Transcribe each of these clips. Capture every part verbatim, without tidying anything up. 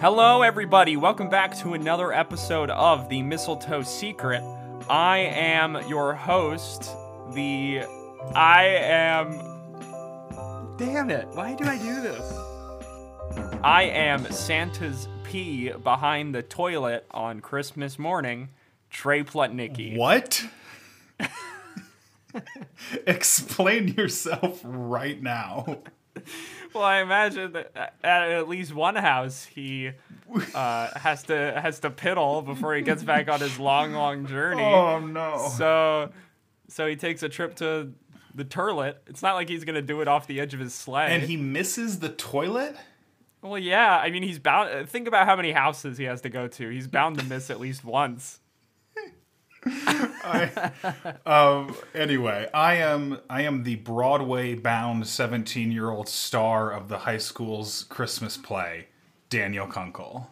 Hello everybody, welcome back to another episode of The Mistletoe Secret. I am your host, the... I am... Damn it, why do I do this? I am Santa's pee behind the toilet on Christmas morning, Trey Plutnicki. What? Explain yourself right now. Well, I imagine that at at least one house he uh, has to has to piddle before he gets back on his long, long journey. Oh no! So, so he takes a trip to the toilet. It's not like he's gonna do it off the edge of his sleigh. And he misses the toilet? Well, yeah. I mean, he's bound. Think about how many houses he has to go to. He's bound to miss at least once. I, um, anyway, I am I am the Broadway-bound seventeen-year-old star of the high school's Christmas play, Daniel Kunkel.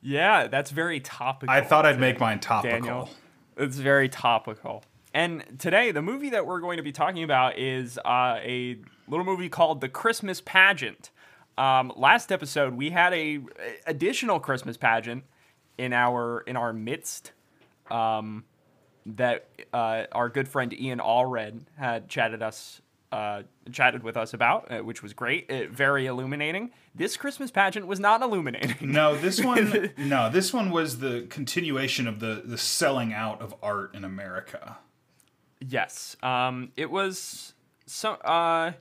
Yeah, that's very topical. I thought I'd make mine topical. Daniel, it's very topical. And today, the movie that we're going to be talking about is uh, a little movie called The Christmas Pageant. Um, last episode, we had a additional Christmas pageant in our in our midst. Um, that uh, our good friend Ian Allred had chatted us, uh, chatted with us about, uh, which was great, it, very illuminating. This Christmas pageant was not illuminating. No, this one, no, this one was the continuation of the the selling out of art in America. Yes, um, it was so. Uh,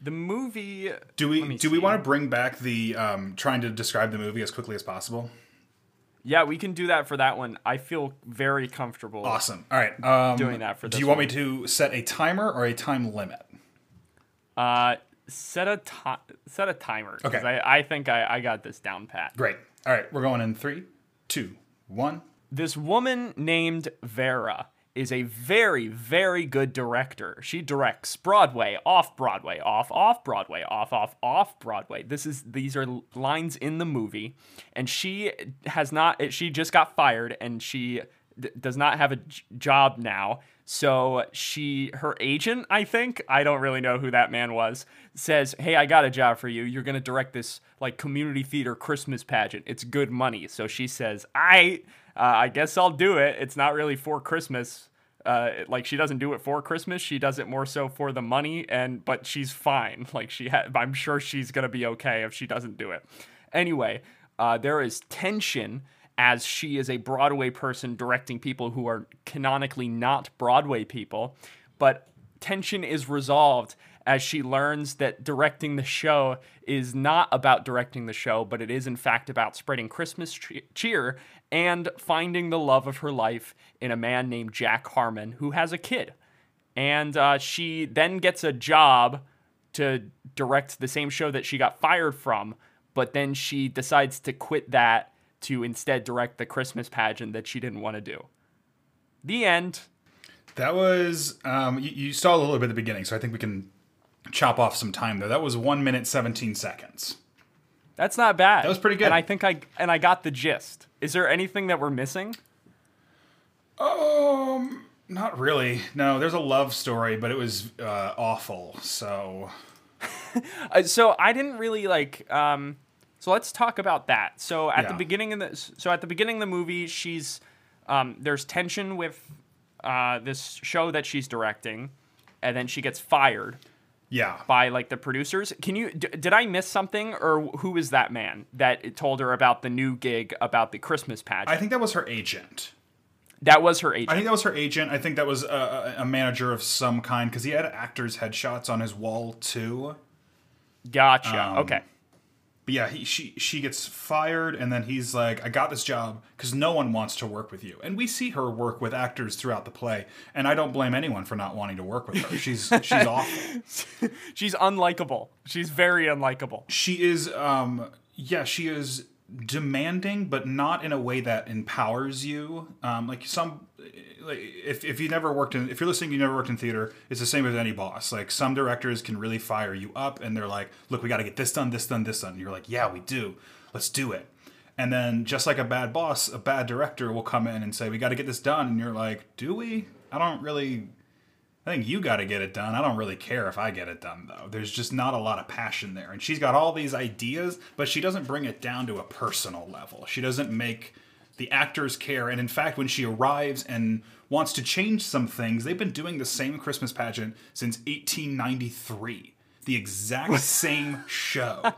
the movie. Do we do we want to bring back the um, trying to describe the movie as quickly as possible? Yeah, we can do that for that one. I feel very comfortable. Awesome. All right. Um, doing that for this one. Do you want me to set a timer or a time limit? Uh, set a time. Set a timer. Okay. I, I think I, I got this down pat. Great. All right. We're going in three, two, one. This woman named Vera is a very, very good director. She directs Broadway, off-Broadway, off, off-Broadway, off, off, off-Broadway. This is these are lines in the movie, and she has not. She just got fired, and she d- does not have a j- job now. So she, her agent, I think, I don't really know who that man was, says, "Hey, I got a job for you. You're gonna direct this like community theater Christmas pageant. It's good money." So she says, "I." Uh, I guess I'll do it. It's not really for Christmas. Uh, like she doesn't do it for Christmas. She does it more so for the money. And but she's fine. Like she, ha- I'm sure she's gonna be okay if she doesn't do it. Anyway, uh, there is tension as she is a Broadway person directing people who are canonically not Broadway people. But tension is resolved as she learns that directing the show is not about directing the show, but it is in fact about spreading Christmas cheer and finding the love of her life in a man named Jack Harmon who has a kid. And uh, she then gets a job to direct the same show that she got fired from, but then she decides to quit that to instead direct the Christmas pageant that she didn't want to do. The end. That was, um, you, you saw a little bit at the beginning, so I think we can chop off some time there. That was one minute, seventeen seconds. That's not bad. That was pretty good. And I think I and I got the gist. Is there anything that we're missing? Um, not really. No, there's a love story, but it was uh, awful. So, so I didn't really like. Um, so let's talk about that. So at yeah. the beginning of the so at the beginning of the movie, she's um, there's tension with uh, this show that she's directing, and then she gets fired. Yeah. By like the producers. Can you, d- did I miss something, or who is that man that told her about the new gig about the Christmas pageant? I think that was her agent. That was her agent. I think that was her agent. I think that was a, a manager of some kind, because he had actors' headshots on his wall too. Gotcha. Um, okay. But yeah, he, she, she gets fired, and then he's like, I got this job because no one wants to work with you. And we see her work with actors throughout the play, and I don't blame anyone for not wanting to work with her. She's she's awful. She's unlikable. She's very unlikable. She is, um, yeah, she is demanding, but not in a way that empowers you. Um, like some, like if if you never worked in, if you're listening, you never worked in theater. It's the same as any boss. Like some directors can really fire you up, and they're like, "Look, we got to get this done, this done, this done." And you're like, "Yeah, we do. Let's do it." And then just like a bad boss, a bad director will come in and say, "We got to get this done," and you're like, "Do we? I don't really I think you got to get it done. I don't really care if I get it done, though. There's just not a lot of passion there. And she's got all these ideas, but she doesn't bring it down to a personal level. She doesn't make the actors care. And in fact, when she arrives and wants to change some things, they've been doing the same Christmas pageant since eighteen ninety-three. The exact same show.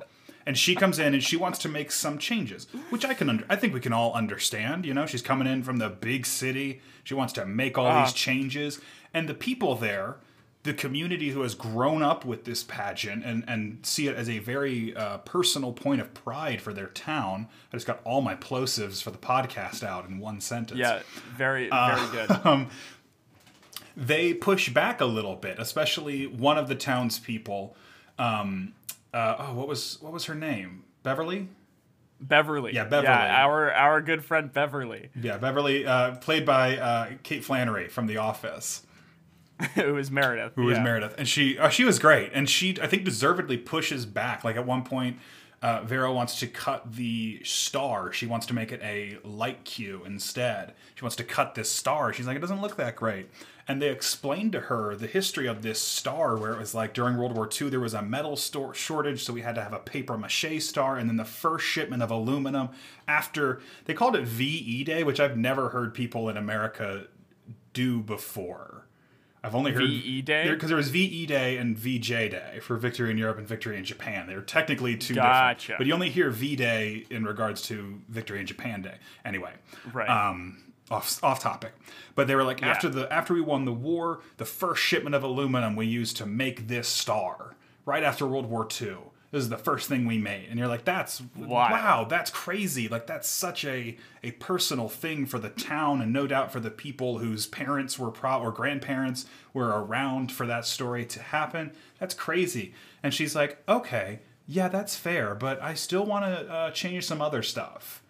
And she comes in and she wants to make some changes, which I can under, I think we can all understand. You know, she's coming in from the big city. She wants to make all ah. these changes. And the people there, the community who has grown up with this pageant and, and see it as a very uh, personal point of pride for their town. I just got all my plosives for the podcast out in one sentence. Yeah, very, very uh, good. Um, they push back a little bit, especially one of the townspeople. Um, Uh, oh, what was what was her name? Beverly? Beverly. Yeah, Beverly. Yeah, our our good friend Beverly. Yeah, Beverly, uh, played by uh, Kate Flannery from The Office. Who is Meredith? Who is yeah. Meredith? And she oh, she was great, and she I think deservedly pushes back. Like at one point, uh, Vera wants to cut the star. She wants to make it a light cue instead. She wants to cut this star. She's like, it doesn't look that great. And they explained to her the history of this star, where it was like during World War Two, there was a metal store shortage, so we had to have a papier-mâché star, and then the first shipment of aluminum after... They called it V E Day, which I've never heard people in America do before. I've only heard... V E Day? Because there was V E Day and V J Day for victory in Europe and victory in Japan. They were technically two gotcha. different. But you only hear V Day in regards to victory in Japan Day. Anyway. Right. Um... Off, off topic, but they were like, yeah. after the after we won the war, the first shipment of aluminum we used to make this star right after World War Two. This is the first thing we made, and you're like, that's wow, wow that's crazy. Like that's such a a personal thing for the town, and no doubt for the people whose parents were pro or grandparents were around for that story to happen. That's crazy. And she's like, okay, yeah, that's fair, but I still want to uh, change some other stuff.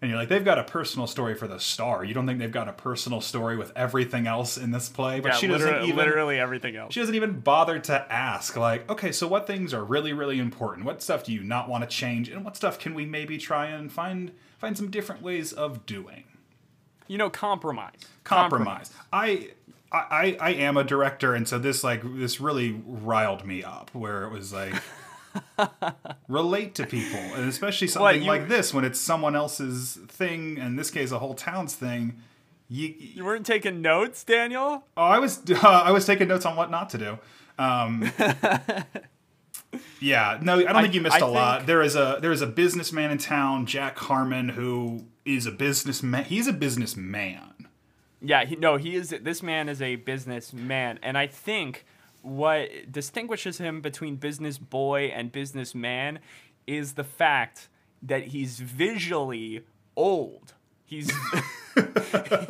And you're like, they've got a personal story for the star. You don't think they've got a personal story with everything else in this play? But yeah, she doesn't even, literally everything else. She doesn't even bother to ask, like, okay, so what things are really, really important? What stuff do you not want to change? And what stuff can we maybe try and find find some different ways of doing? You know, compromise. Compromise. compromise. I, I I am a director, and so this like this really riled me up, where it was like... relate to people, and especially something well, you, like this when it's someone else's thing, and in this case a whole town's thing. You, you weren't taking notes, Daniel? Oh, I was uh, I was taking notes on what not to do. Um, yeah, no, I don't I, think you missed I a think... lot. There is a there is a businessman in town, Jack Harmon, who is a businessman. He's a businessman. Yeah, he, no, he is. This man is a businessman, and I think what distinguishes him between business boy and businessman is the fact that he's visually old. He's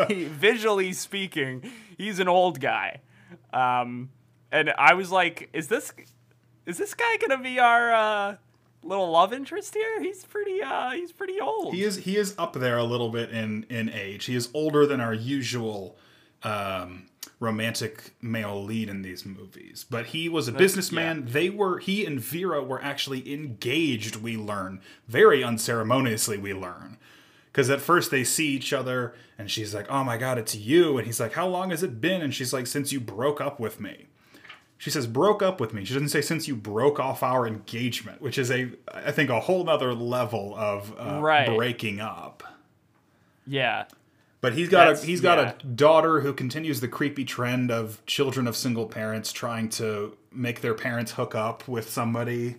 he, visually speaking, he's an old guy. Um, and I was like, is this is this guy gonna be our uh, little love interest here? He's pretty uh, he's pretty old. He is he is up there a little bit in in age. He is older than our usual um romantic male lead in these movies, but he was a That's, businessman. Yeah. They were he and Vera were actually engaged. We learn very unceremoniously. We learn because at first they see each other, and she's like, "Oh my God, it's you!" And he's like, "How long has it been?" And she's like, "Since you broke up with me." She says, "Broke up with me." She doesn't say, "Since you broke off our engagement," which is a I think a whole nother level of uh, right. breaking up. Yeah. But he's got That's, a he's got yeah. a daughter who continues the creepy trend of children of single parents trying to make their parents hook up with somebody.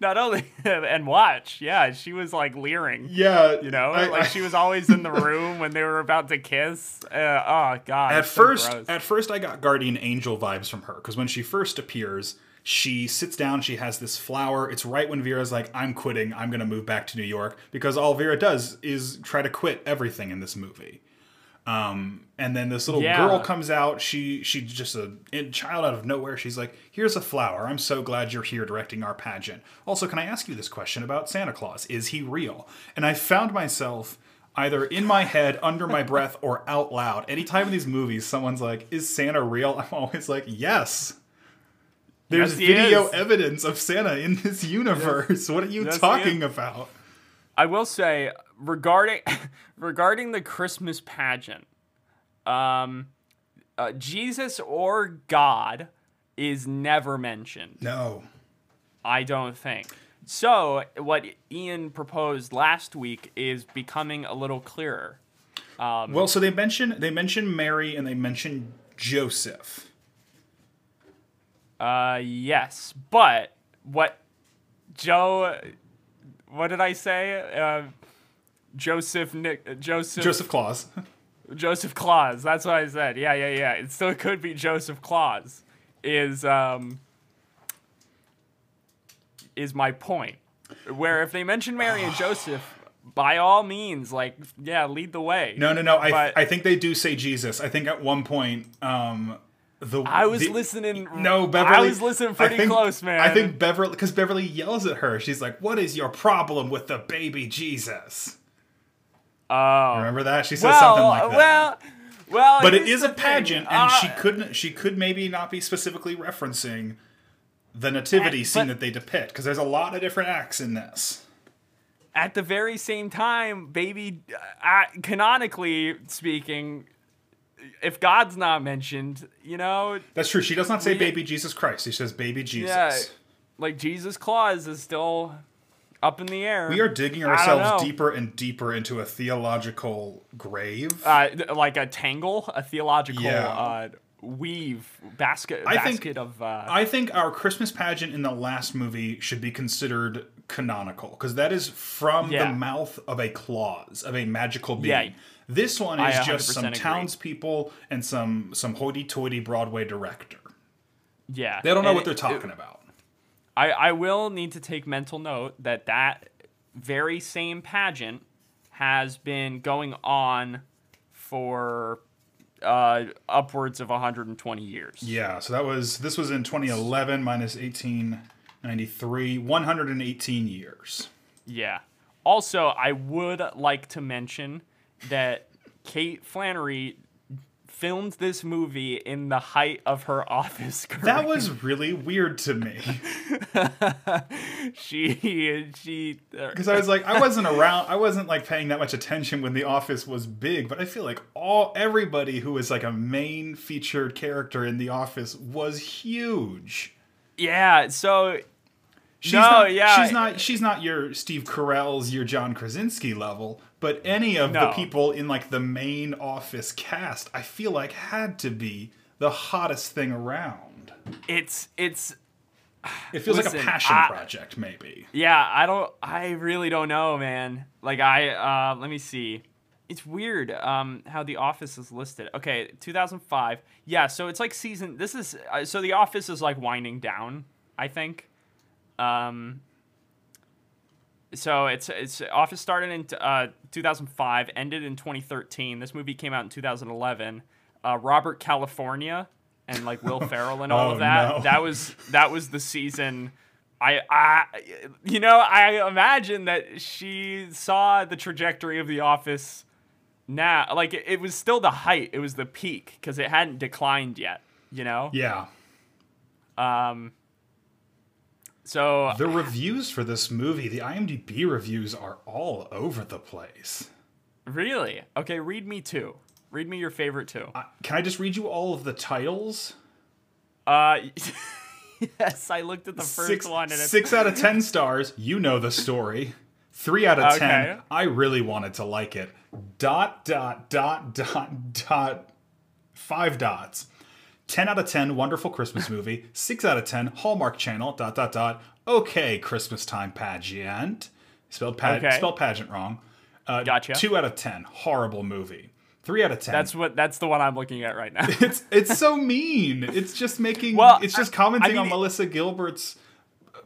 Not only and watch, yeah, she was like leering. Yeah, you know, I, like I, she was always in the room when they were about to kiss. Uh, oh God! At first, so at first, I got Guardian Angel vibes from her because when she first appears, she sits down, she has this flower. It's right when Vera's like, I'm quitting, I'm going to move back to New York. Because all Vera does is try to quit everything in this movie. Um, and then this little yeah. girl comes out. She she's just a child out of nowhere. She's like, here's a flower. I'm so glad you're here directing our pageant. Also, can I ask you this question about Santa Claus? Is he real? And I found myself either in my head, under my breath, or out loud. Anytime in these movies, someone's like, is Santa real? I'm always like, yes. There's yes, video is. evidence of Santa in this universe. Yes. What are you yes, talking about? I will say, regarding regarding the Christmas pageant, um, uh, Jesus or God is never mentioned. No. I don't think. So what Ian proposed last week is becoming a little clearer. Um, well, so they mention they mention Mary and they mention Joseph. Uh, yes, but what Joe? What did I say? Uh, Joseph Nick Joseph Joseph Claus. Joseph Claus. That's what I said. Yeah, yeah, yeah. It still could be Joseph Claus. Is um. Is my point, where if they mention Mary and Joseph, by all means, like, yeah, lead the way. No, no, no. I th- I think they do say Jesus. I think at one point, um, the I was the, listening. No, Beverly. I was listening pretty think, close, man. I think Beverly, because Beverly yells at her. She's like, "What is your problem with the baby Jesus?" Oh, remember that? She says well, something like that. Well, well, but it is a pageant, thing. and uh, she couldn't. She could maybe not be specifically referencing the nativity at, scene but, that they depict, because there's a lot of different acts in this. At the very same time, baby, uh, canonically speaking, if God's not mentioned, you know... That's true. She does not say we, baby Jesus Christ. She says baby Jesus. Yeah, like, Jesus Claus is still up in the air. We are digging ourselves deeper and deeper into a theological grave. Uh, like a tangle, a theological... Yeah. Uh, weave basket I basket think, of uh I think our Christmas pageant in the last movie should be considered canonical, because that is from yeah. the mouth of a Claus, of a magical being. Yeah. This one is I just some agree. townspeople and some some hoity-toity Broadway director. Yeah. They don't know and what they're talking it, about. I, I will need to take mental note that that very same pageant has been going on for uh upwards of one hundred twenty years. Yeah, so that was this was in twenty eleven minus eighteen ninety-three, one hundred eighteen years. Yeah. Also, I would like to mention that Kate Flannery filmed this movie in the height of her Office career. That was really weird to me. she she because I was like, I wasn't around, I wasn't like paying that much attention when The Office was big, but I feel like all everybody who was like a main featured character in The Office was huge. Yeah, so she's no, not, yeah, she's not she's not your Steve Carell's, your John Krasinski level. But any of no. the people in, like, the main Office cast, I feel like had to be the hottest thing around. It's, it's... It feels listen, like a passion I, project, maybe. Yeah, I don't... I really don't know, man. Like, I... Uh, let me see. It's weird um, how The Office is listed. Okay, two thousand five. Yeah, so it's like season... This is... Uh, so The Office is, like, winding down, I think. Um... So it's it's Office started in uh, two thousand five, ended in twenty thirteen. This movie came out in two thousand eleven. Uh, Robert California and like Will Ferrell and all oh, of that. No. That was that was the season. I I you know I imagine that she saw the trajectory of The Office. Now, like it, it was still the height. It was the peak because it hadn't declined yet. You know. Yeah. Um. So the reviews for this movie, the I M D B reviews, are all over the place. Really? Okay, read me two. Read me your favorite two. Uh, can I just read you all of the titles? Uh, yes, I looked at the first six, one. And six out of ten stars. You know the story. Three out of okay. ten. I really wanted to like it. Dot, dot, dot, dot, dot. Five dots. ten out of ten, wonderful Christmas movie. six out of ten, Hallmark Channel, dot, dot, dot. Okay, Christmas time pageant. Spelled, pa- okay. spelled pageant wrong. Uh, gotcha. two out of ten, horrible movie. three out of ten. That's what. That's the one I'm looking at right now. it's it's so mean. It's just making, well, it's just commenting I mean, on Melissa Gilbert's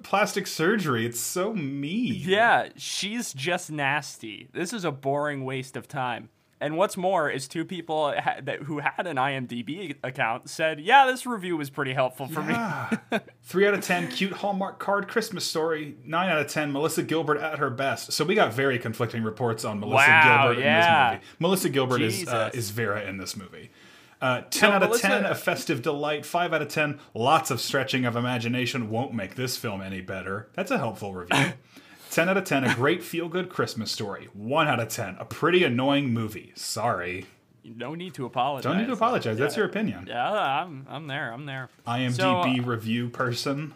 plastic surgery. It's so mean. Yeah, she's just nasty. This is a boring waste of time. And what's more is two people ha- that, who had an I M D B account said, yeah, this review was pretty helpful for yeah. me. three out of ten, cute Hallmark card Christmas story. nine out of ten, Melissa Gilbert at her best. So we got very conflicting reports on Melissa wow, Gilbert yeah. in this movie. Melissa Gilbert is, uh, is Vera in this movie. Uh, ten no, out of Melissa... ten, a festive delight. five out of ten, lots of stretching of imagination won't make this film any better. That's a helpful review. ten out of ten, a great feel-good Christmas story. one out of ten, a pretty annoying movie. Sorry. No need to apologize. Don't need to apologize. Yeah. That's your opinion. Yeah, I'm I'm there. I'm there. IMDb so, uh, review person.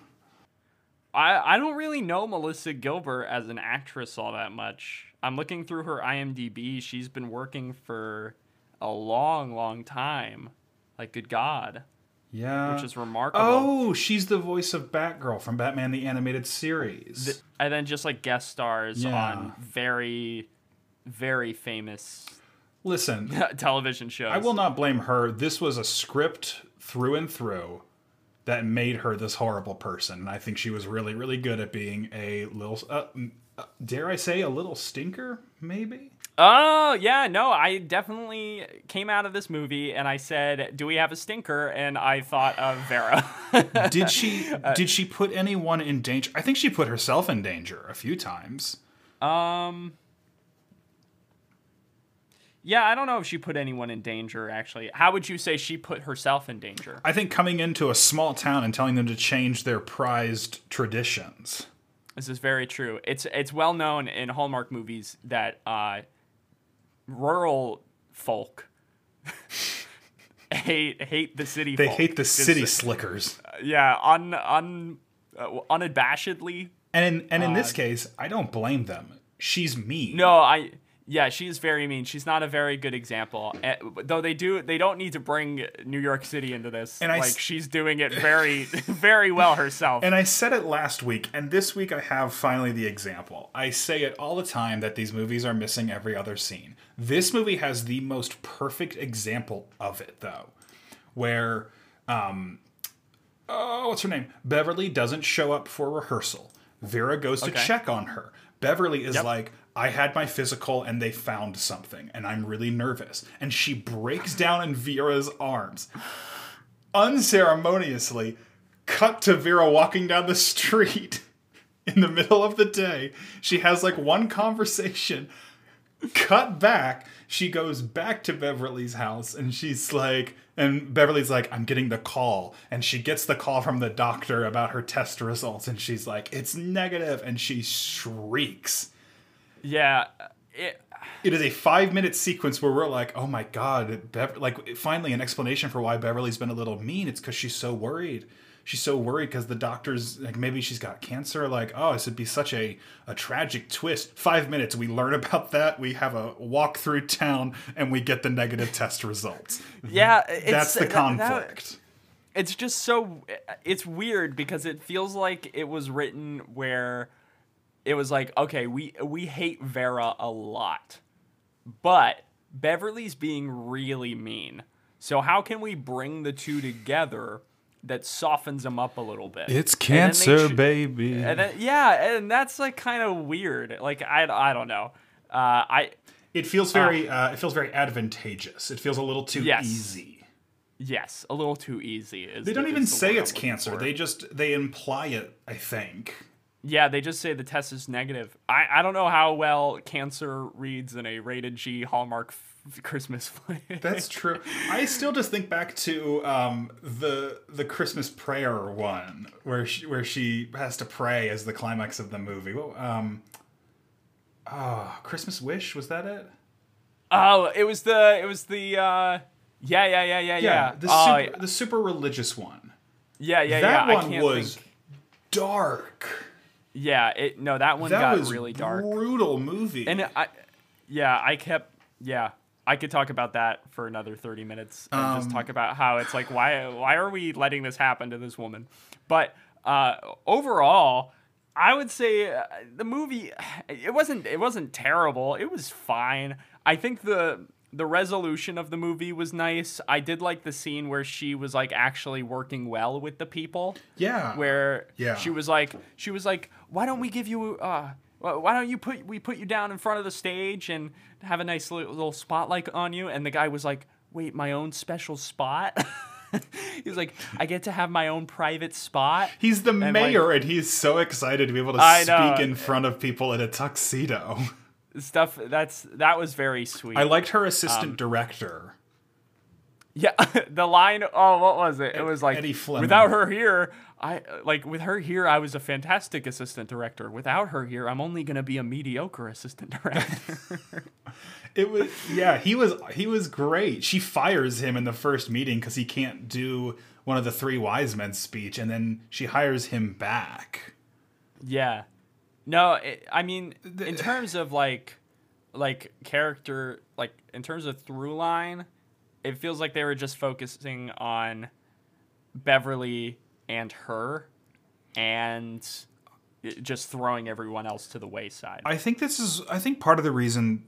I, I don't really know Melissa Gilbert as an actress all that much. I'm looking through her IMDb. She's been working for a long, long time. Like, good God. Yeah. Which is remarkable. Oh, she's the voice of Batgirl from Batman: The Animated Series. The, and then just, like, guest stars yeah. on very, very famous... Listen, television shows. I will not blame her. This was a script through and through that made her this horrible person. And I think she was really, really good at being a little, uh, uh, dare I say, a little stinker, maybe? Oh, yeah. No, I definitely came out of this movie and I said, do we have a stinker? And I thought of Vera. Did she uh, Did she put anyone in danger? I think she put herself in danger a few times. Um... Yeah, I don't know if she put anyone in danger, actually. How would you say she put herself in danger? I think coming into a small town and telling them to change their prized traditions. This is very true. It's it's well known in Hallmark movies that uh, rural folk hate hate the city they folk. They hate the city it's, slickers. Uh, yeah, un, un, uh, unabashedly. And in, and in uh, this case, I don't blame them. She's mean. No, I... Yeah, she's very mean. She's not a very good example. Uh, though they do, they don't need to bring New York City into this. And I like s- she's doing it very, very well herself. And I said it last week, and this week I have finally the example. I say it all the time that these movies are missing every other scene. This movie has the most perfect example of it, though, where, um, oh, what's her name? Beverly doesn't show up for rehearsal. Vera goes to okay. check on her. Beverly is yep. like, I had my physical and they found something and I'm really nervous. And she breaks down in Vera's arms. Unceremoniously, cut to Vera walking down the street in the middle of the day. She has like one conversation. Cut back. She goes back to Beverly's house and she's like, and Beverly's like, I'm getting the call. And she gets the call from the doctor about her test results. And she's like, it's negative. And she shrieks. Yeah, it, it is a five-minute sequence where we're like, oh my God, Bev- like finally an explanation for why Beverly's been a little mean. It's because she's so worried. She's so worried because the doctor's like, maybe she's got cancer. Like, oh, this would be such a, a tragic twist. Five minutes, we learn about that. We have a walk through town and we get the negative test results. Yeah, it's, that's the conflict. That, it's just so, it's weird because it feels like it was written where... It was like, okay, we we hate Vera a lot, but Beverly's being really mean. So how can we bring the two together that softens them up a little bit? It's cancer, sh- baby. And then, yeah, and that's like kind of weird. Like I, I don't know. Uh, I it feels very uh, uh, it feels very advantageous. It feels a little too yes. easy. Yes, a little too easy. Is they don't the, even the say it's cancer. For. They just they imply it. I think. Yeah, they just say the test is negative. I, I don't know how well cancer reads in a rated G Hallmark f- Christmas play. That's true. I still just think back to um, the the Christmas prayer one where she, where she has to pray as the climax of the movie. Um, oh, Christmas Wish, was that it? Oh, it was the it was the uh, yeah yeah yeah yeah yeah, yeah. The, oh, super, yeah. the super religious one. Yeah yeah that yeah. That one I can't was think. dark. Yeah, it no, that one that got was really dark. Brutal movie. And I yeah, I kept yeah, I could talk about that for another thirty minutes and um, just talk about how it's like why why are we letting this happen to this woman? But uh, overall, I would say the movie it wasn't it wasn't terrible. It was fine. I think the the resolution of the movie was nice. I did like the scene where she was like actually working well with the people. Yeah. Where yeah. she was like, she was like, why don't we give you, uh, why don't you put, we put you down in front of the stage and have a nice little spotlight on you. And the guy was like, wait, my own special spot. He's like, I get to have my own private spot. He's the and mayor like, and he's so excited to be able to I speak know. in front of people in a tuxedo. Stuff that's that was very sweet. I liked her assistant um, director. Yeah, the line. Oh, what was it? It was like, Eddie Fleming. Without her here, I like with her here, I was a fantastic assistant director. Without her here, I'm only going to be a mediocre assistant director. It was yeah, he was he was great. She fires him in the first meeting because he can't do one of the three wise men speech, and then she hires him back. Yeah, no, it, I mean in terms of like like character, like in terms of through line, it feels like they were just focusing on Beverly and her and just throwing everyone else to the wayside. I think this is, I think part of the reason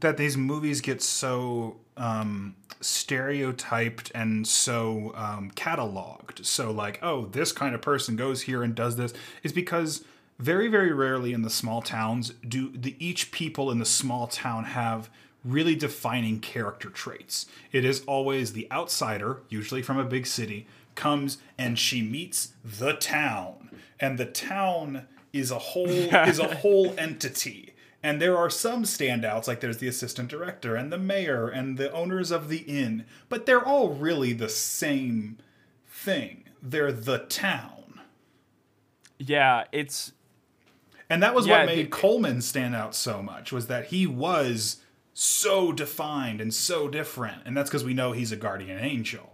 that these movies get so um, stereotyped and so um, cataloged. So like, oh, this kind of person goes here and does this is because very, very rarely in the small towns do the each people in the small town have really defining character traits. It is always the outsider, usually from a big city, comes and she meets the town, and the town is a whole is a whole entity, and there are some standouts, like there's the assistant director and the mayor and the owners of the inn, but they're all really the same thing. They're the town. Yeah, it's and that was yeah, what made it, Coleman stand out so much, was that he was so defined and so different, and that's because we know he's a guardian angel.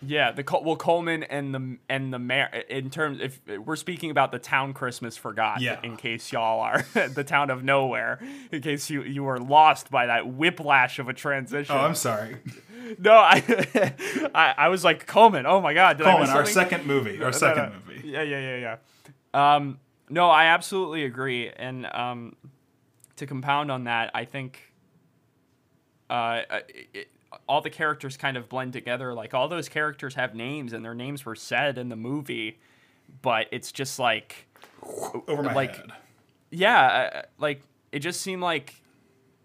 Yeah, the well Coleman and the and the mayor. In terms, if we're speaking about the town Christmas forgot, yeah. in case y'all are the town of nowhere, in case you you are lost by that whiplash of a transition. Oh, I'm sorry. No, I, I I was like Coleman. Oh my God, did Coleman, I miss our second movie, our no, second no, no. movie. Yeah, yeah, yeah, yeah. Um, no, I absolutely agree, and um, to compound on that, I think, uh. It, all the characters kind of blend together. Like all those characters have names and their names were said in the movie, but it's just like, over my like, head. Yeah. Like it just seemed like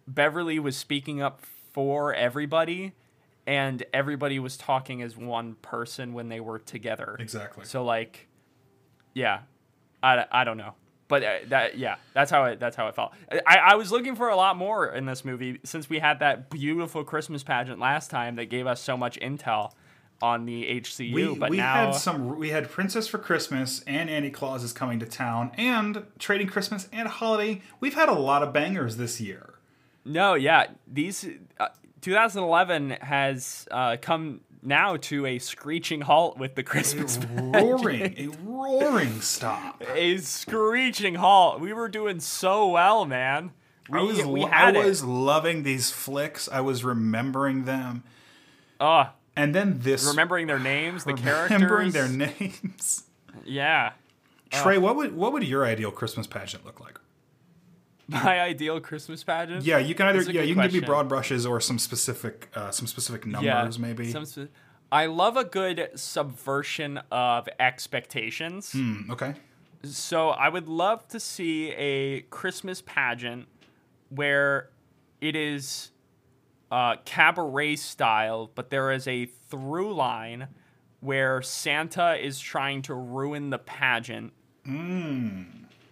Beverly was speaking up for everybody and everybody was talking as one person when they were together. Exactly. So like, yeah, I, I don't know. But that, yeah, that's how it, that's how it felt. I, I was looking for a lot more in this movie since we had that beautiful Christmas pageant last time that gave us so much intel on the H C U. We, but we now had some, we had Princess for Christmas and Annie Claus is Coming to Town and Trading Christmas and Holiday. We've had a lot of bangers this year. No, yeah, these uh, twenty eleven has uh, come now to a screeching halt with the Christmas a roaring, pageant. a roaring stop, a screeching halt. We were doing so well, man. We, I was, we had I was it. loving these flicks. I was remembering them. Uh and then this, remembering their names, the remembering characters, remembering their names. Yeah, Trey, uh, what would what would your ideal Christmas pageant look like? My ideal Christmas pageant? Yeah, you can either yeah you can question. give me broad brushes or some specific uh, some specific numbers yeah, maybe. Some spe- I love a good subversion of expectations. Mm, okay. So I would love to see a Christmas pageant where it is uh, cabaret style, but there is a through line where Santa is trying to ruin the pageant mm.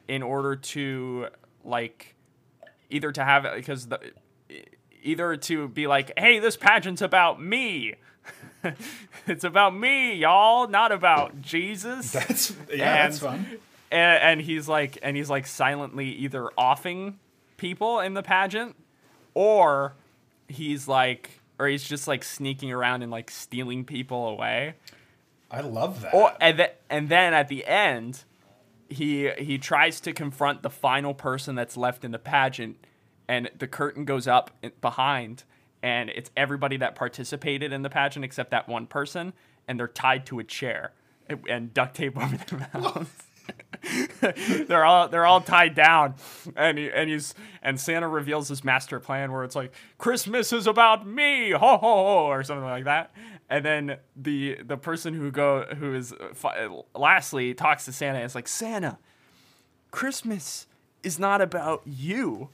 in order to, like, either to have it because the either to be like, hey, this pageant's about me. It's about me, y'all, not about Jesus. That's yeah, and, that's fun. And, and he's like, and he's like silently either offing people in the pageant, or he's like, or he's just like sneaking around and like stealing people away. I love that. Or and, th- and then at the end, He he tries to confront the final person that's left in the pageant, and the curtain goes up behind, and it's everybody that participated in the pageant except that one person, and they're tied to a chair and, and duct tape over their mouths. they're all they're all tied down, and he, and he's and Santa reveals his master plan where it's like, Christmas is about me, ho ho ho, or something like that. And then the the person who go who is uh, lastly talks to Santa and is like, Santa, Christmas is not about you.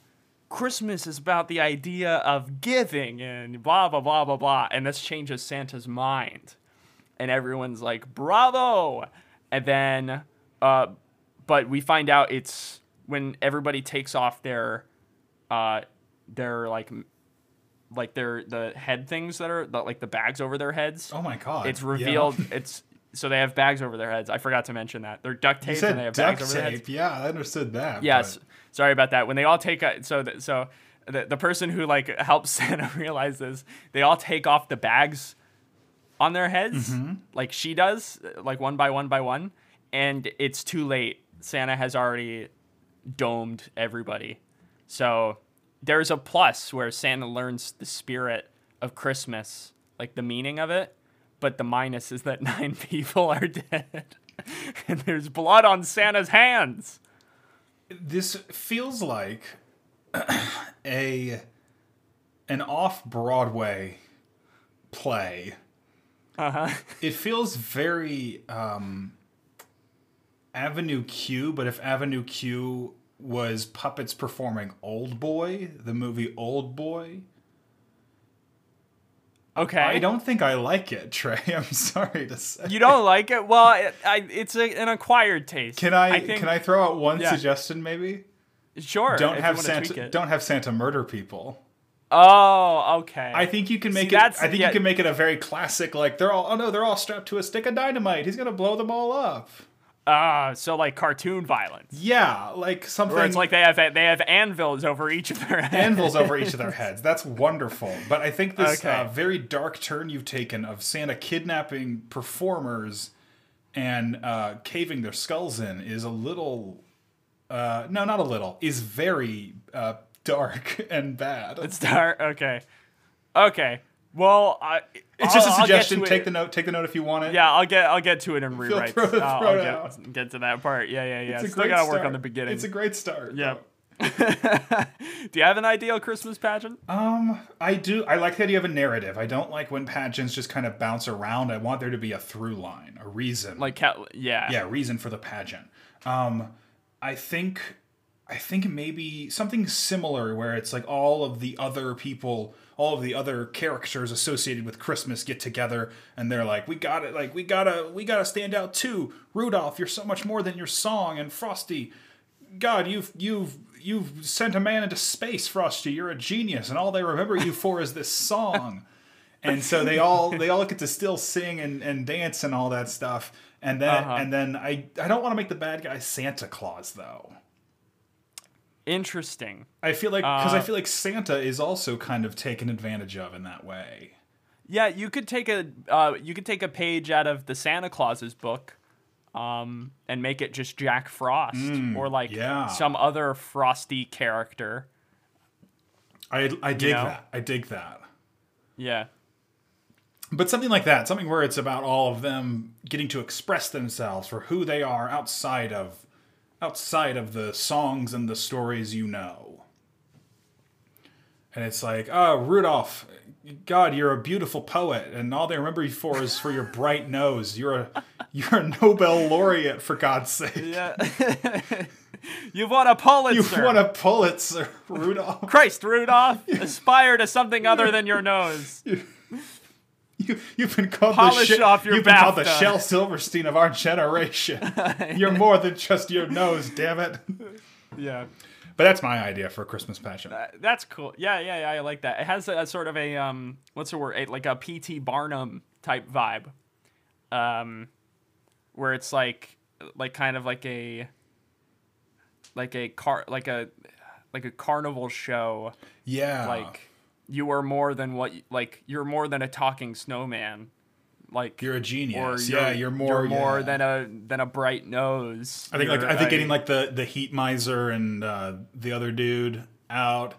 Christmas is about the idea of giving and blah blah blah blah blah. And this changes Santa's mind, and everyone's like, bravo. And then uh, but we find out it's when everybody takes off their uh their like. like their the head things that are the, like the bags over their heads. Oh my God. It's revealed. Yeah. It's so they have bags over their heads. I forgot to mention that. They're duct taped and they have bags tape. over their heads. Yeah, I understood that. Yes. But. Sorry about that. When they all take a, so th- so the, the person who like helps Santa realize this, they all take off the bags on their heads, mm-hmm. like she does, like one by one by one, and it's too late. Santa has already domed everybody. So there's a plus where Santa learns the spirit of Christmas, like the meaning of it, but the minus is that nine people are dead and there's blood on Santa's hands. This feels like a an off-Broadway play. Uh-huh. It feels very um, Avenue Q, but if Avenue Q was puppets performing Old Boy, the movie Old Boy. Okay. I don't think I like it, Trey. I'm sorry to say. You don't like it? Well, it, I, it's a, an acquired taste. Can I, I think, can I throw out one yeah. suggestion, maybe? Sure. Don't have Santa. Don't have Santa murder people. Oh, okay. I think you can make See, it. I think yeah. you can make it a very classic. Like they're all. Oh no, they're all strapped to a stick of dynamite. He's gonna blow them all up. Ah, uh, so like cartoon violence. Yeah, like something. Or it's like they have they have anvils over each of their heads. Anvils over each of their heads. That's wonderful. But I think this okay. uh, very dark turn you've taken of Santa kidnapping performers and uh, caving their skulls in is a little. Uh, no, not a little. Is very uh, dark and bad. It's dark. Okay, okay. Well, I, it's I'll, just a suggestion. Take it. the note. Take the note if you want it. Yeah, I'll get. I'll get to it and rewrite. Throw, throw I'll, it I'll get, get to that part. Yeah, yeah, yeah. It's Still gotta start. work on the beginning. It's a great start. Yeah. Do you have an ideal Christmas pageant? Um, I do. I like the idea of a narrative. I don't like when pageants just kind of bounce around. I want there to be a through line, a reason. Like, yeah, yeah, reason for the pageant. Um. I think I think maybe something similar where it's like all of the other people, all of the other characters associated with Christmas get together and they're like, we got it. Like, we gotta, we gotta stand out too. Rudolph, you're so much more than your song. And Frosty, God, you've, you've, you've sent a man into space, Frosty. You're a genius. And all they remember you for is this song. And so they all, they all get to still sing and, and dance and all that stuff. And then, uh-huh. and then I, I don't want to make the bad guy Santa Claus though. Interesting. I feel like because uh, I feel like Santa is also kind of taken advantage of in that way. Yeah, you could take a uh, you could take a page out of the Santa Claus's book, um, and make it just Jack Frost mm, or like yeah. some other frosty character. I I dig you know? that. I dig that. Yeah. But something like that, something where it's about all of them getting to express themselves for who they are outside of outside of the songs and the stories you know. And it's like, oh, Rudolph, God, you're a beautiful poet. And all they remember you for is for your bright nose. You're a, you're a Nobel laureate, for God's sake. Yeah. You've won a Pulitzer. You've won a Pulitzer, Rudolph. Christ, Rudolph, aspire to something other than your nose. You, you've been called Polish the sh- off your You've been BAFTA. called the Shel Silverstein of our generation. You're more than just your nose, damn it. Yeah, but that's my idea for a Christmas pageant. Uh, that's cool. Yeah, yeah, yeah. I like that. It has a, a sort of a um, what's the word? A, like a P T Barnum type vibe, um, where it's like, like kind of like a, like a car, like a, like a carnival show. Yeah. Like. You are more than what, like, you're more than a talking snowman. Like, you're a genius. You're, yeah, you're more, you're more yeah. than a than a bright nose. I think, you're, like, I think I, getting like the, the heat miser and uh, the other dude out,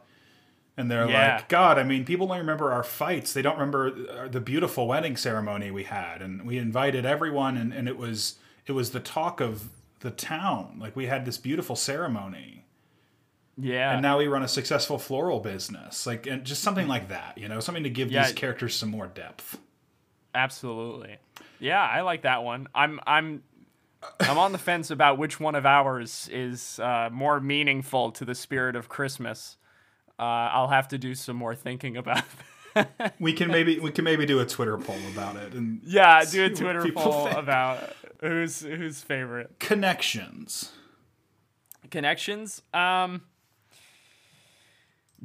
and they're yeah. like, God, I mean, people don't remember our fights. They don't remember the beautiful wedding ceremony we had, and we invited everyone, and, and it was it was the talk of the town. Like, we had this beautiful ceremony. Yeah. And now we run a successful floral business. Like, and just something like that, you know, something to give yeah. these characters some more depth. Absolutely. Yeah, I like that one. I'm I'm I'm on the fence about which one of ours is uh, more meaningful to the spirit of Christmas. Uh, I'll have to do some more thinking about that. We can maybe we can maybe do a Twitter poll about it and yeah, do a Twitter poll think. about who's who's favorite. Connections. Connections? Um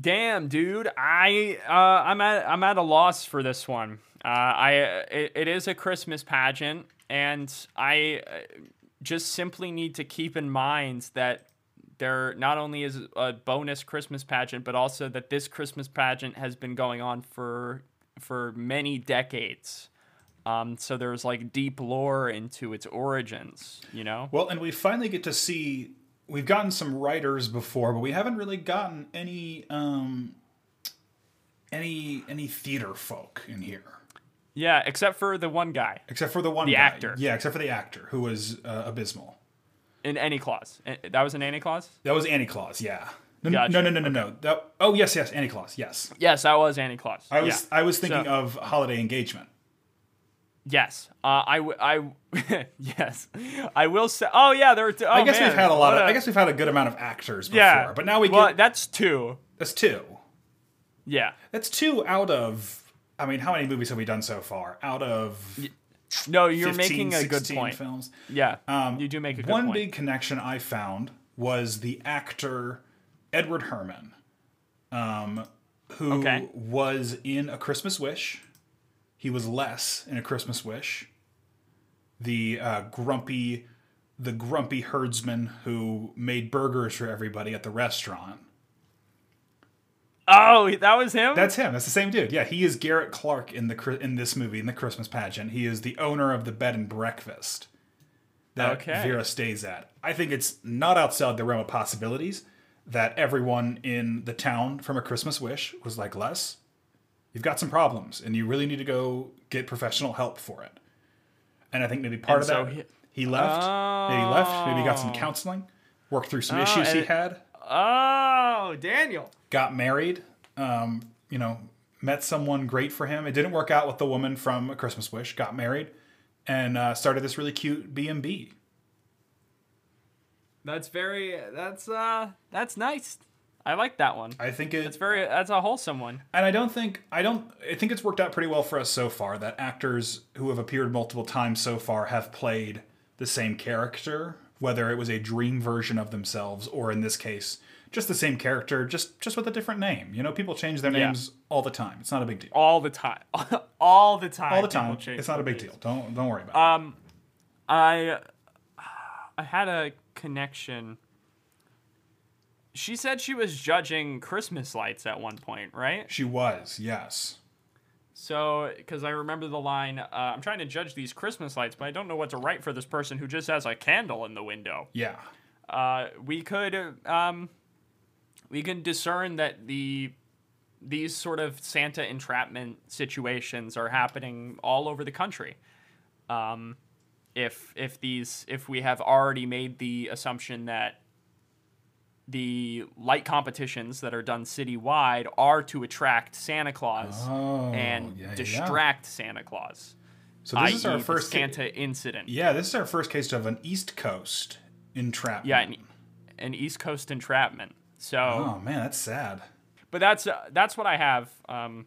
Damn, dude, I uh, I'm at I'm at a loss for this one. Uh, I it, it is a Christmas pageant. And I just simply need to keep in mind that there not only is a bonus Christmas pageant, but also that this Christmas pageant has been going on for for many decades. Um, so there's like deep lore into its origins, you know? Well, and we finally get to see, we've gotten some writers before, but we haven't really gotten any, um, any, any theater folk in here. Yeah. Except for the one guy, except for the one the guy. actor. Yeah. Except for the actor who was uh, abysmal in Annie Claus. That was an Annie Claus. That was Annie Claus. Yeah. No, gotcha. no, no, no, no, no. Okay. That, oh yes. Yes. Annie Claus. Yes. Yes. That was Annie Claus. I was, yeah. I was thinking so, of Holiday Engagement. Yes, uh, I, w- I w- yes, I will say. Oh yeah, there were. Two, oh, I guess man. we've had a lot of. I guess we've had a good amount of actors before, yeah, but now we well, get. That's two. That's two. Yeah, that's two out of. I mean, how many movies have we done so far? Out of. No, you're fifteen, making a good point. Films. Yeah, um, you do make a good one point. One big connection I found was the actor Edward Herman, um, who okay. was in A Christmas Wish. He was Les in A Christmas Wish, the uh, grumpy, the grumpy herdsman who made burgers for everybody at the restaurant. Oh, that was him? That's him. That's the same dude. Yeah, he is Garrett Clark in the in this movie, in the Christmas pageant. He is the owner of the bed and breakfast that okay. Vera stays at. I think it's not outside the realm of possibilities that everyone in the town from A Christmas Wish was like Les. You've got some problems, and you really need to go get professional help for it. And I think maybe part and of so that, he, he left. Oh. Maybe he left. Maybe he got some counseling, worked through some oh, issues he had. Oh, Daniel. Got married, um, you know, met someone great for him. It didn't work out with the woman from A Christmas Wish, got married, and uh, started this really cute B and B. That's very, that's, uh, that's nice. I like that one. I think it, it's very, that's a wholesome one. And I don't think, I don't, I think it's worked out pretty well for us so far that actors who have appeared multiple times so far have played the same character, whether it was a dream version of themselves or in this case, just the same character, just, just with a different name. You know, people change their names yeah. all the time. It's not a big deal. All the time. all the time. All the time. It's not a big deal. Don't, don't worry about um, it. Um, I, I had a connection. She said she was judging Christmas lights at one point, right? She was, yes. So, because I remember the line, uh, I'm trying to judge these Christmas lights, but I don't know what to write for this person who just has a candle in the window. Yeah. Uh, we could, um, we can discern that the these sort of Santa entrapment situations are happening all over the country. Um, if if these if we have already made the assumption that the light competitions that are done citywide are to attract Santa Claus oh, and yeah, distract yeah. Santa Claus. So this I. is our first Santa ca- incident. Yeah, this is our first case of an East Coast entrapment. Yeah, an, an East Coast entrapment. So. Oh man, that's sad. But that's uh, that's what I have um,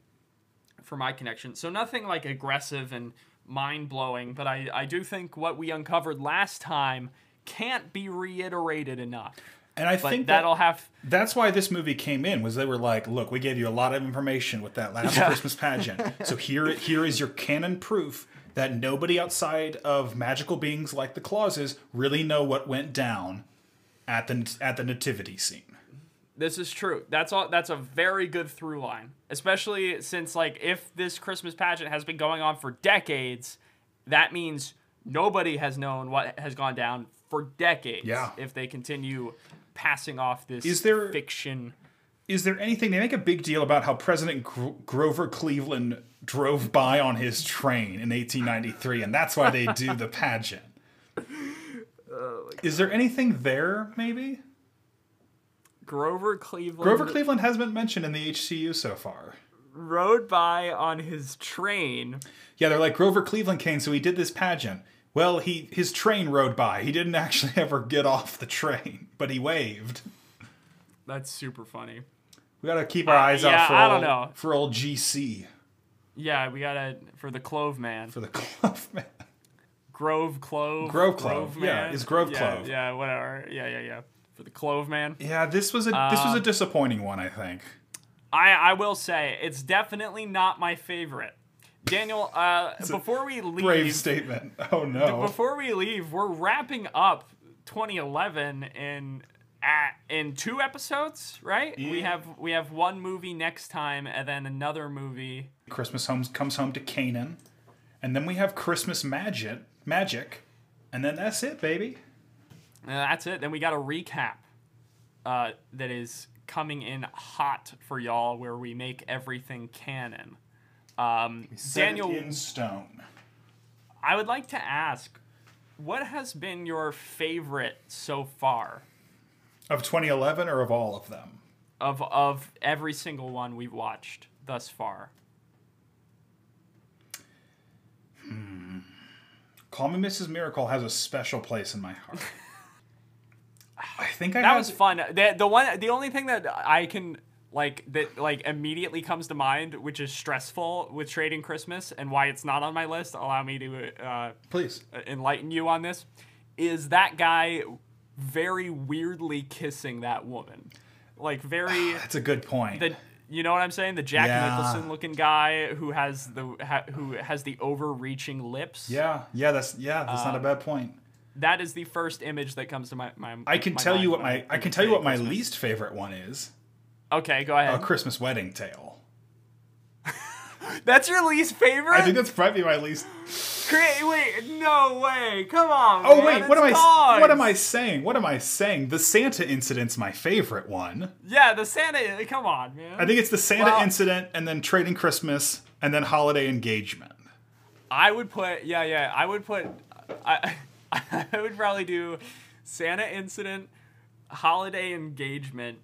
for my connection. So nothing like aggressive and mind blowing, but I I do think what we uncovered last time can't be reiterated enough. And I but think that'll that, have. That's why this movie came in was they were like, "Look, we gave you a lot of information with that last yeah. Christmas pageant, so here here is your canon proof that nobody outside of magical beings like the Clauses really know what went down at the at the nativity scene." This is true. That's all. That's a very good through line, especially since like if this Christmas pageant has been going on for decades, that means nobody has known what has gone down for decades. Yeah. If they continue. Passing off this is there, fiction. Is there anything? They make a big deal about how President Gro- Grover Cleveland drove by on his train in eighteen ninety-three, and that's why they do the pageant. Oh, is there anything there, maybe? Grover Cleveland. Grover Cleveland has been mentioned in the H C U so far. Rode by on his train. Yeah, they're like, Grover Cleveland came, so he did this pageant. Well, he his train rode by. He didn't actually ever get off the train, but he waved. That's super funny. We gotta keep our uh, eyes yeah, out for I old, don't know. for old G C. Yeah, we gotta for the Clove Man. For the Clove Man. Grove Clove. Grove Clove. Clove yeah, it's Grove yeah, Clove. Yeah, whatever. Yeah, yeah, yeah. For the Clove Man. Yeah, this was a um, this was a disappointing one, I think. I I will say it's definitely not my favorite. Daniel, uh, before we leave... Brave statement. Oh, no. Before we leave, we're wrapping up twenty eleven in... At, in two episodes, right? Yeah. We have we have one movie next time, and then another movie. Christmas Homes comes home to Canaan, and then we have Christmas Magic, Magic, and then that's it, baby. And that's it. Then we got a recap uh, that is coming in hot for y'all, where we make everything canon. Um, we set Daniel it in stone. I would like to ask, what has been your favorite so far? Of twenty eleven or of all of them? Of of every single one we've watched thus far. Hmm. Call Me Missus Miracle has a special place in my heart. I think I That had... was fun. The, the one the only thing that I can like that like immediately comes to mind, which is stressful with Trading Christmas and why it's not on my list, allow me to uh please enlighten you on this, is that guy very weirdly kissing that woman. Like, very... That's a good point. The, you know what I'm saying? The Jack yeah. Nicholson-looking guy who has the ha, who has the overreaching lips. Yeah, yeah, that's yeah, that's um, not a bad point. That is the first image that comes to my my. I can my tell you what my I can tell you what Christmas. my least favorite one is. Okay, go ahead. A Christmas Wedding Tale. That's your least favorite? I think that's probably my least... Wait, no way. Come on, man. Oh, wait, what am I what am I saying? What am I saying? The Santa Incident's my favorite one. Yeah, the Santa... Come on, man. I think it's the Santa well, Incident, and then Trading Christmas, and then Holiday Engagement. I would put... Yeah, yeah. I would put... I, I would probably do Santa Incident, Holiday Engagement.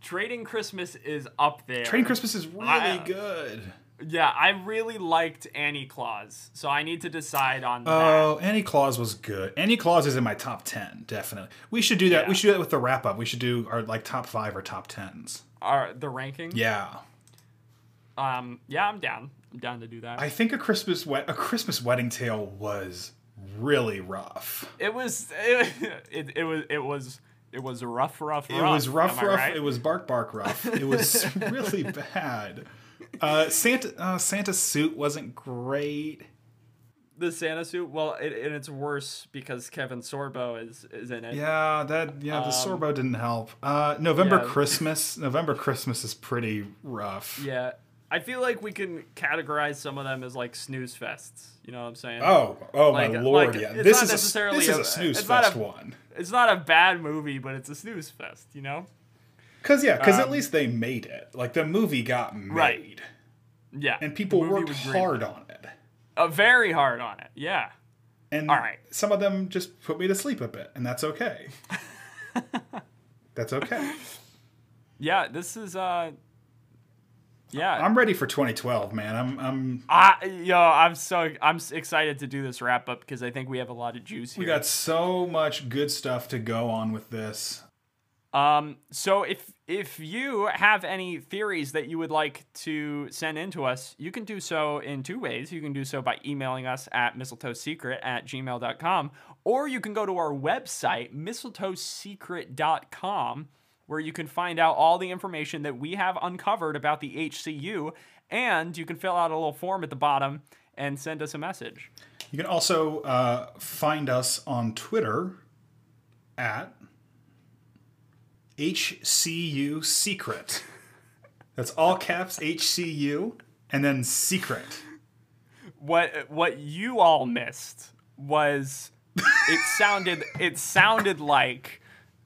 Trading Christmas is up there. Trading Christmas is really I, good. Yeah, I really liked Annie Claus, so I need to decide on that. Oh, Annie Claus was good. Annie Claus is in my top ten, definitely. We should do that. Yeah. We should do that with the wrap up. We should do our like top five or top tens. Our the ranking? Yeah. Um. Yeah, I'm down. I'm down to do that. I think a Christmas we- a Christmas Wedding Tale was really rough. It was. It, it, it was. It was. It was rough, rough, rough. It was rough, rough. Right? It was bark, bark, rough. It was really bad. Uh, Santa uh, Santa's suit wasn't great. The Santa suit, well, it, and it's worse because Kevin Sorbo is, is in it. Yeah, that yeah, the um, Sorbo didn't help. Uh, November yeah. Christmas, November Christmas is pretty rough. Yeah, I feel like we can categorize some of them as like snooze fests. You know what I'm saying? Oh, oh like, my lord! Like, yeah, it's this, not is necessarily a, this is a snooze a, fest a, one. It's not a bad movie, but it's a snooze fest. You know. Because, yeah, because um, at least they made it. Like, the movie got made. Right. Yeah. And people worked hard on it. Uh, very hard on it, yeah. And all right. Some of them just put me to sleep a bit, and that's okay. That's okay. Yeah, this is... uh Yeah. I'm ready for twenty twelve, man. I'm I'm I yo, I'm so I'm excited to do this wrap up because I think we have a lot of juice here. We got so much good stuff to go on with this. Um, so if if you have any theories that you would like to send in to us, you can do so in two ways. You can do so by emailing us at mistletoe secret at gmail dot com, or you can go to our website, mistletoe secret dot com, where you can find out all the information that we have uncovered about the H C U, and you can fill out a little form at the bottom and send us a message. You can also uh, find us on Twitter at... H C U secret. That's all caps H C U and then secret. What what you all missed was it sounded it sounded like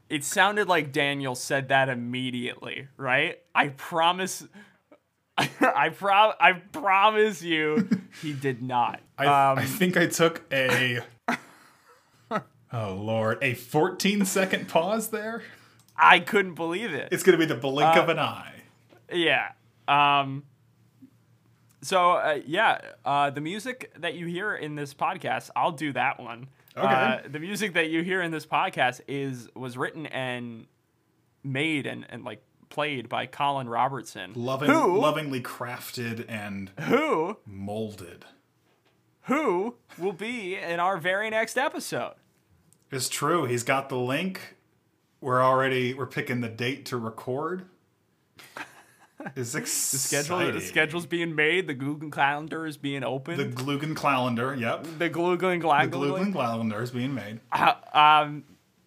it sounded like Daniel said that immediately, right? I promise I I, pro- I promise you he did not. I, um, I think I took a Oh Lord, a fourteen second pause there. I couldn't believe it. It's going to be the blink uh, of an eye. Yeah. Um, so, uh, yeah, uh, the music that you hear in this podcast, I'll do that one. Okay. Uh, the music that you hear in this podcast is was written and made and, and like played by Colin Robertson. Loving, who, lovingly crafted and who molded. Who will be in our very next episode. It's true. He's got the link. We're already, we're picking the date to record. is exciting. The schedule, the schedule's being made. The Glugan calendar is being opened. The Glugan calendar, yep. The Glugan calendar. The Glugan calendar is being made. Uh, um,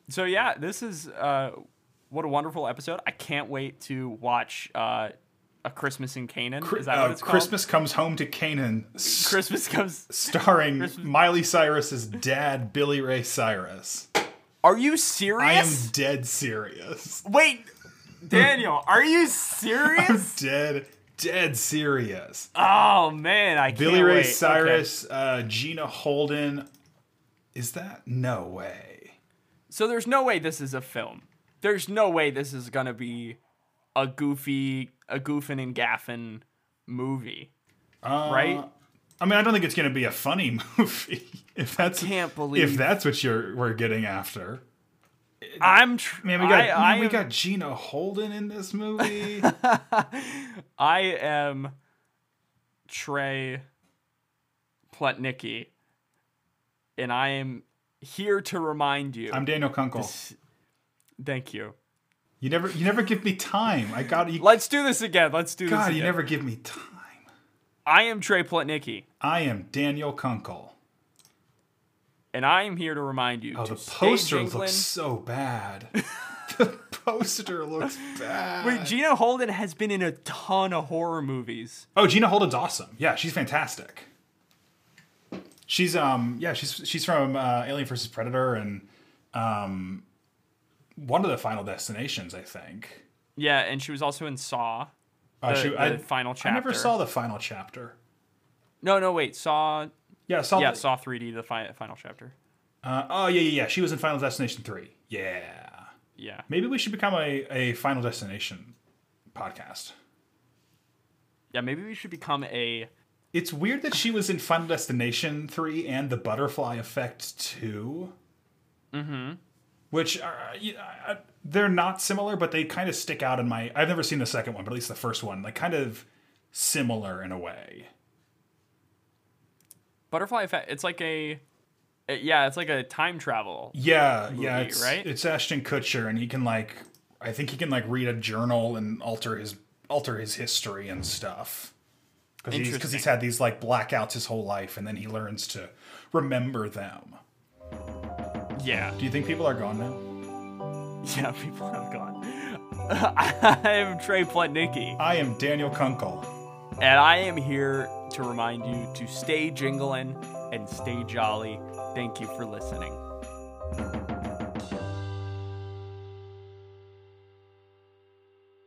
so yeah, this is uh, what a wonderful episode. I can't wait to watch uh, A Christmas in Canaan. Is that what it's uh, called? Christmas Comes Home to Canaan. Christmas comes starring Christmas. Miley Cyrus's dad, Billy Ray Cyrus. Are you serious? I am dead serious. Wait, Daniel, are you serious? I'm dead, dead serious. Oh, man, I Billy can't Ray wait. Cyrus, okay. uh, Gina Holden. Is that? No way. So there's no way this is a film. There's no way this is going to be a goofy, a goofin' and gaffin' movie, uh, right? I mean, I don't think it's going to be a funny movie. If that's Can't believe if that's what you're we're getting after. I'm tr- man. We got I, I man, we am, got Gina Holden in this movie. I am Trey Plutnicki, and I am here to remind you. I'm Daniel Kunkel. This, thank you. You never you never give me time. I got you. Let's do this again. Let's do God, this. God, you never give me time. I am Trey Plutnicki. I am Daniel Kunkel. And I am here to remind you. Oh, to the poster jingling. Looks so bad. The poster looks bad. Wait, Gina Holden has been in a ton of horror movies. Oh, Gina Holden's awesome. Yeah, she's fantastic. She's um yeah she's she's from uh, Alien versus Predator and um one of the Final Destinations, I think. Yeah, and she was also in Saw. Uh, the, she, the I, final chapter. I never saw the final chapter. No, no, wait. Saw. Yeah, saw. Yeah, the, saw three D. The fi- final chapter. Uh, oh yeah, yeah, yeah. She was in Final Destination three. Yeah. Yeah. Maybe we should become a, a Final Destination podcast. Yeah, maybe we should become a. It's weird that she was in Final Destination three and The Butterfly Effect two. Mm-hmm. Which are, uh, they're not similar, but they kind of stick out in my... I've never seen the second one, but at least the first one. Like, kind of similar in a way. Butterfly Effect, it's like a... It, yeah, it's like a time travel Yeah, movie, yeah, it's, right? It's Ashton Kutcher, and he can, like... I think he can, like, read a journal and alter his alter his history and stuff. Because he's, he's had these, like, blackouts his whole life, and then he learns to remember them. Yeah. Do you think people are gone now? Yeah, people are gone. I am Trey Plutnicki. I am Daniel Kunkel. And I am here to remind you to stay jingling and stay jolly. Thank you for listening.